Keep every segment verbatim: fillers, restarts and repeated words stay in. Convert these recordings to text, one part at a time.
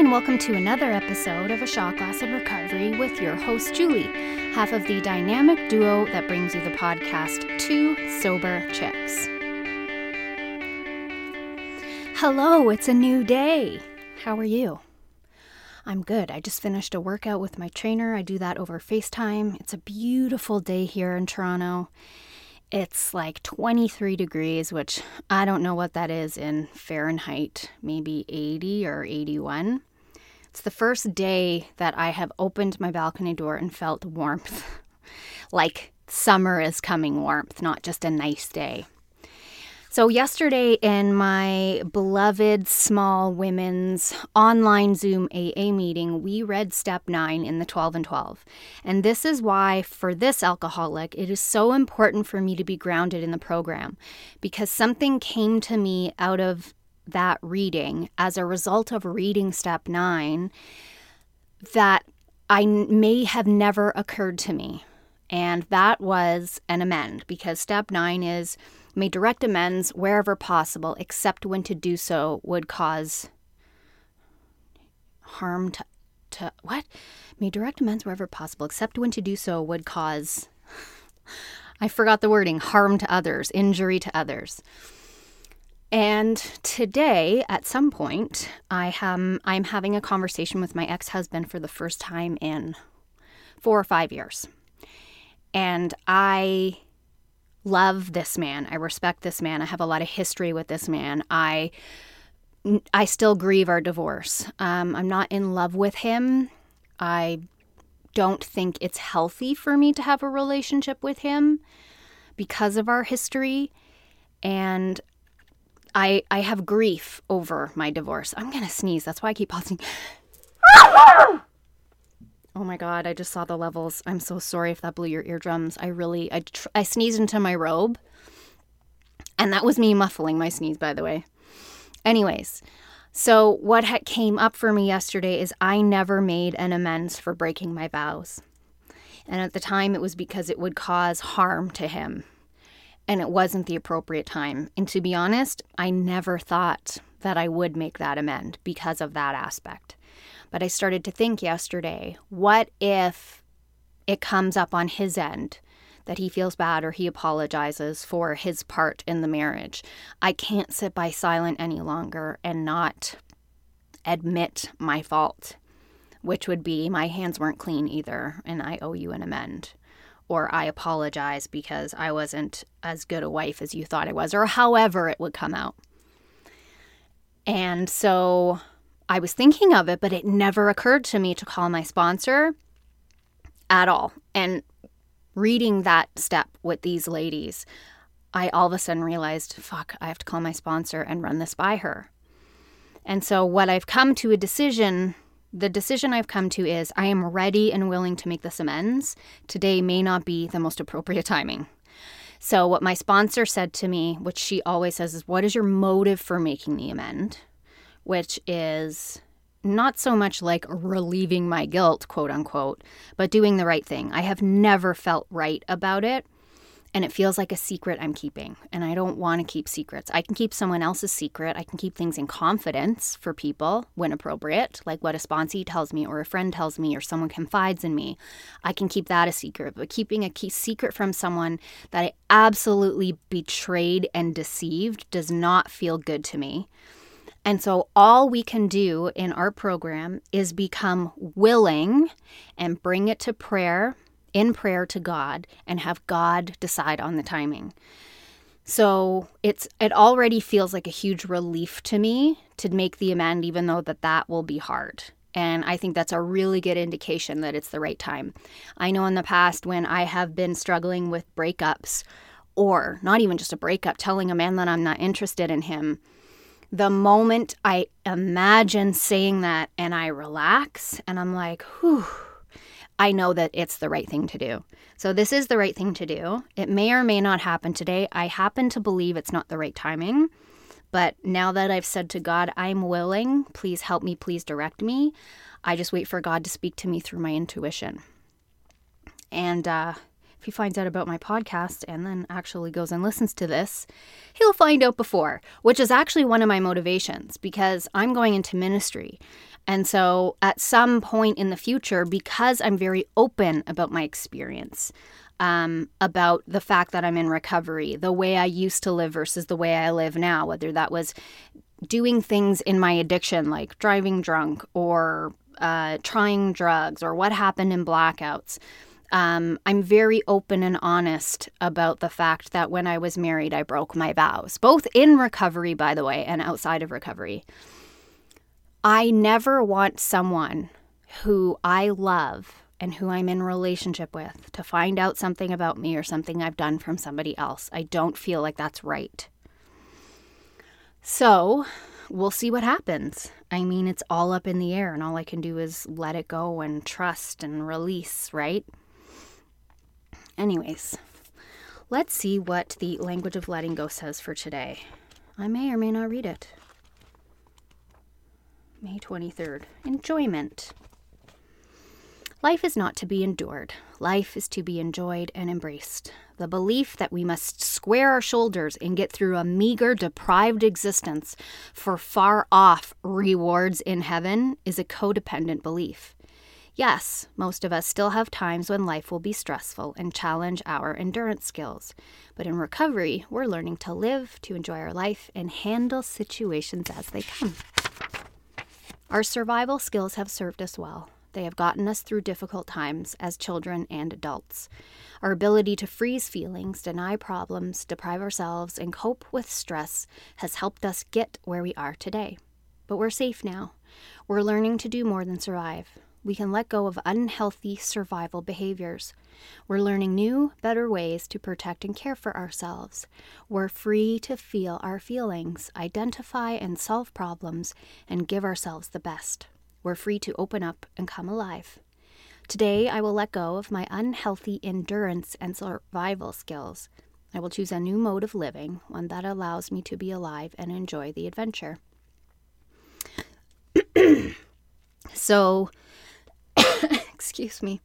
and welcome to another episode of A Shot Glass of Recovery with your host, Julie, half of the dynamic duo that brings you the podcast, Two Sober Chicks. Hello, it's a new day. How are you? I'm good. I just finished a workout with my trainer. I do that over FaceTime. It's a beautiful day here in Toronto. It's like twenty-three degrees, which I don't know what that is in Fahrenheit, maybe eighty or eighty-one. It's the first day that I have opened my balcony door and felt warmth, like summer is coming warmth, not just a nice day. So yesterday in my beloved small women's online Zoom A A meeting, we read step nine in the twelve and twelve. And this is why for this alcoholic, it is so important for me to be grounded in the program, because something came to me out of that reading as a result of reading step nine that I may have never occurred to me. And that was an amend, because step nine is may direct amends wherever possible, except when to do so would cause harm to, to what? May direct amends wherever possible, except when to do so would cause, I forgot the wording, harm to others, injury to others. And today, at some point, I am, I'm having a conversation with my ex-husband for the first time in four or five years. And I love this man. I respect this man. I have a lot of history with this man. I I still grieve our divorce. Um, I'm not in love with him. I don't think it's healthy for me to have a relationship with him because of our history. And I I have grief over my divorce. I'm going to sneeze. That's why I keep pausing. Oh my God, I just saw the levels. I'm so sorry if that blew your eardrums. I really, I, tr- I sneezed into my robe. And that was me muffling my sneeze, by the way. Anyways, so what ha- came up for me yesterday is I never made an amends for breaking my vows. And at the time, it was because it would cause harm to him. And it wasn't the appropriate time. And to be honest, I never thought that I would make that amend because of that aspect. But I started to think yesterday, what if it comes up on his end that he feels bad or he apologizes for his part in the marriage? I can't sit by silent any longer and not admit my fault, which would be my hands weren't clean either and I owe you an amend. Or I apologize because I wasn't as good a wife as you thought I was, or however it would come out. And so I was thinking of it, but it never occurred to me to call my sponsor at all. And reading that step with these ladies, I all of a sudden realized, fuck, I have to call my sponsor and run this by her. And so what I've come to a decision, the decision I've come to is I am ready and willing to make this amends. Today may not be the most appropriate timing. So what my sponsor said to me, which she always says, is what is your motive for making the amend? Which is not so much like relieving my guilt, quote unquote, but doing the right thing. I have never felt right about it, and it feels like a secret I'm keeping, and I don't want to keep secrets. I can keep someone else's secret. I can keep things in confidence for people when appropriate, like what a sponsee tells me or a friend tells me or someone confides in me. I can keep that a secret, but keeping a key secret from someone that I absolutely betrayed and deceived does not feel good to me. And so all we can do in our program is become willing and bring it to prayer, in prayer to God, and have God decide on the timing. So it's it already feels like a huge relief to me to make the amend, even though that that will be hard. And I think that's a really good indication that it's the right time. I know in the past when I have been struggling with breakups, or not even just a breakup, telling a man that I'm not interested in him, the moment I imagine saying that and I relax and I'm like, whew, I know that it's the right thing to do. So this is the right thing to do. It may or may not happen today. I happen to believe it's not the right timing. But now that I've said to God, I'm willing, please help me, please direct me. I just wait for God to speak to me through my intuition. And uh, if he finds out about my podcast and then actually goes and listens to this, he'll find out before, which is actually one of my motivations because I'm going into ministry And so at some point in the future, because I'm very open about my experience, um, about the fact that I'm in recovery, the way I used to live versus the way I live now, whether that was doing things in my addiction like driving drunk or uh, trying drugs or what happened in blackouts. Um, I'm very open and honest about the fact that when I was married, I broke my vows, both in recovery, by the way, and outside of recovery. I never want someone who I love and who I'm in relationship with to find out something about me or something I've done from somebody else. I don't feel like that's right. So we'll see what happens. I mean, it's all up in the air, and all I can do is let it go and trust and release, right? Anyways, let's see what the language of letting go says for today. I may or may not read it. May twenty-third. Enjoyment. Life is not to be endured. Life is to be enjoyed and embraced. The belief that we must square our shoulders and get through a meager, deprived existence for far-off rewards in heaven is a codependent belief. Yes, most of us still have times when life will be stressful and challenge our endurance skills. But in recovery, we're learning to live, to enjoy our life, and handle situations as they come. Our survival skills have served us well. They have gotten us through difficult times as children and adults. Our ability to freeze feelings, deny problems, deprive ourselves, and cope with stress has helped us get where we are today. But we're safe now. We're learning to do more than survive. We can let go of unhealthy survival behaviors. We're learning new, better ways to protect and care for ourselves. We're free to feel our feelings, identify and solve problems, and give ourselves the best. We're free to open up and come alive. Today, I will let go of my unhealthy endurance and survival skills. I will choose a new mode of living, one that allows me to be alive and enjoy the adventure. So, excuse me.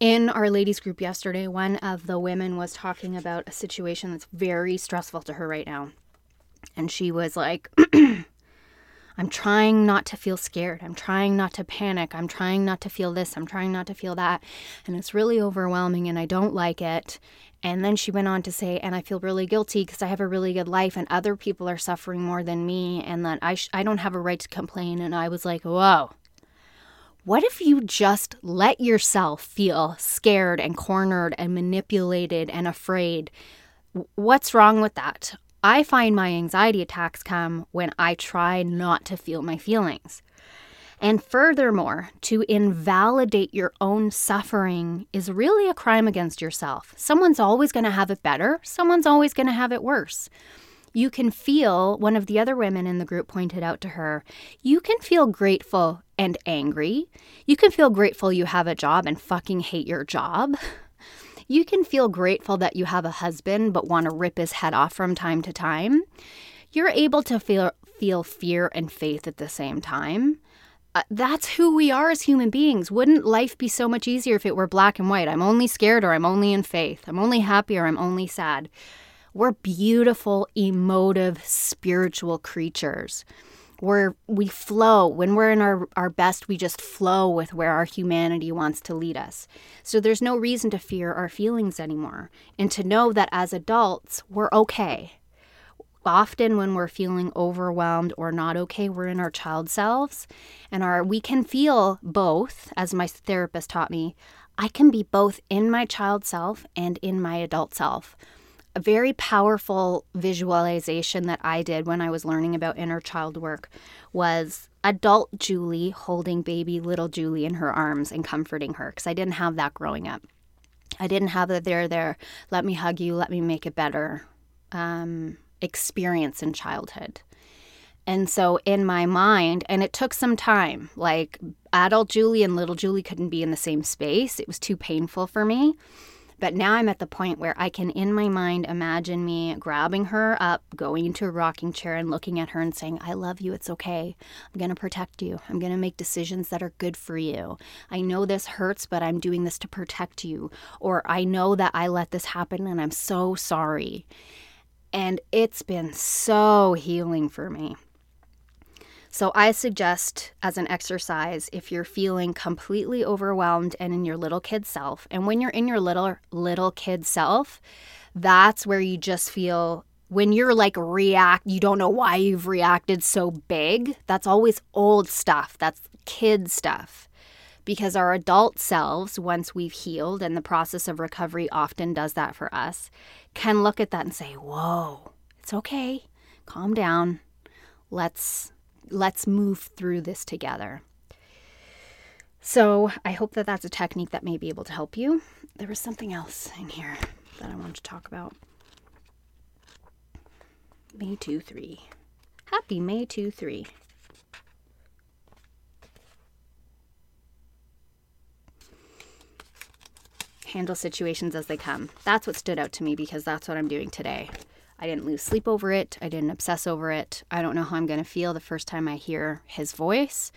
In our ladies group yesterday, one of the women was talking about a situation that's very stressful to her right now. And she was like, I'm trying not to feel scared. I'm trying not to panic. I'm trying not to feel this. I'm trying not to feel that. And it's really overwhelming and I don't like it. And then she went on to say, and I feel really guilty because I have a really good life and other people are suffering more than me and that I sh- I don't have a right to complain. And I was like, whoa. What if you just let yourself feel scared and cornered and manipulated and afraid? What's wrong with that? I find my anxiety attacks come when I try not to feel my feelings. And furthermore, to invalidate your own suffering is really a crime against yourself. Someone's always going to have it better. Someone's always going to have it worse. You can feel, one of the other women in the group pointed out to her, you can feel grateful and angry. You can feel grateful you have a job and fucking hate your job. You can feel grateful that you have a husband but want to rip his head off from time to time. You're able to feel feel fear and faith at the same time. Uh, that's who we are as human beings. Wouldn't life be so much easier if it were black and white? I'm only scared or I'm only in faith. I'm only happy or I'm only sad. We're beautiful, emotive, spiritual creatures. We're, we flow. When we're in our, our best, we just flow with where our humanity wants to lead us. So there's no reason to fear our feelings anymore. And to know that as adults, we're okay. Often when we're feeling overwhelmed or not okay, we're in our child selves. And our we can feel both, as my therapist taught me. I can be both in my child self and in my adult self. A very powerful visualization that I did when I was learning about inner child work was adult Julie holding baby little Julie in her arms and comforting her, because I didn't have that growing up. I didn't have the there, there, let me hug you, let me make it better um, experience in childhood. And so in my mind, and it took some time, like adult Julie and little Julie couldn't be in the same space. It was too painful for me. But now I'm at the point where I can, in my mind, imagine me grabbing her up, going into a rocking chair and looking at her and saying, I love you. It's okay. I'm going to protect you. I'm going to make decisions that are good for you. I know this hurts, but I'm doing this to protect you. Or I know that I let this happen and I'm so sorry. And it's been so healing for me. So I suggest as an exercise, if you're feeling completely overwhelmed and in your little kid self, and when you're in your little little kid self, that's where you just feel, when you're like react, you don't know why you've reacted so big. That's always old stuff. That's kid stuff. Because our adult selves, once we've healed, and the process of recovery often does that for us, can look at that and say, whoa, it's okay. Calm down. Let's... Let's move through this together. So I hope that that's a technique that may be able to help you. There was something else in here that I wanted to talk about. May two three. Happy May two three. Handle situations as they come. That's what stood out to me because that's what I'm doing today. I didn't lose sleep over it. I didn't obsess over it. I don't know how I'm going to feel the first time I hear his voice.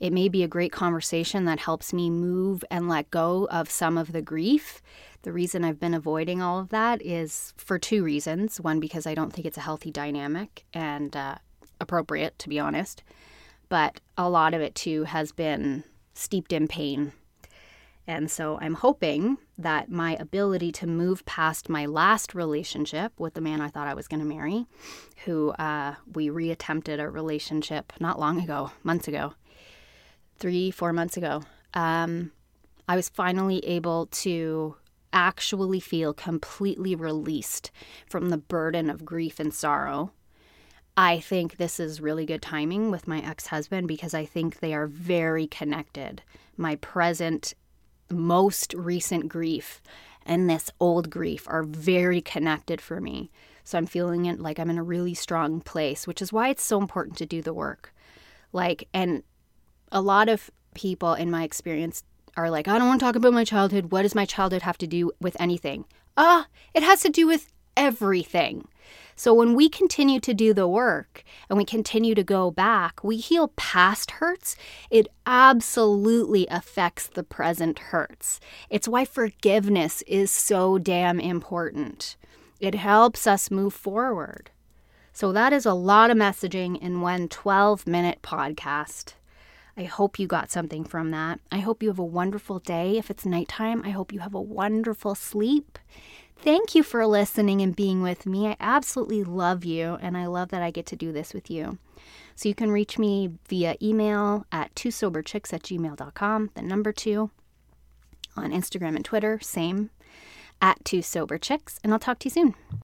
It may be a great conversation that helps me move and let go of some of the grief. The reason I've been avoiding all of that is for two reasons. One, because I don't think it's a healthy dynamic and uh, appropriate, to be honest. But a lot of it, too, has been steeped in pain. And so I'm hoping that my ability to move past my last relationship with the man I thought I was going to marry, who uh, we reattempted a relationship not long ago, months ago, three, four months ago, um, I was finally able to actually feel completely released from the burden of grief and sorrow. I think this is really good timing with my ex-husband because I think they are very connected. My present most recent grief and this old grief are very connected for me. So I'm feeling it like I'm in a really strong place, which is why it's so important to do the work. Like, and a lot of people in my experience are like, I don't want to talk about my childhood. What does my childhood have to do with anything? Ah, it has to do with everything. So when we continue to do the work and we continue to go back, we heal past hurts. It absolutely affects the present hurts. It's why forgiveness is so damn important. It helps us move forward. So that is a lot of messaging in one twelve-minute podcast. I hope you got something from that. I hope you have a wonderful day. If it's nighttime, I hope you have a wonderful sleep. Thank you for listening and being with me. I absolutely love you, and I love that I get to do this with you. So you can reach me via email at two sober chicks at gmail dot com, the number two. On Instagram and Twitter, same, at two sober chicks, and I'll talk to you soon.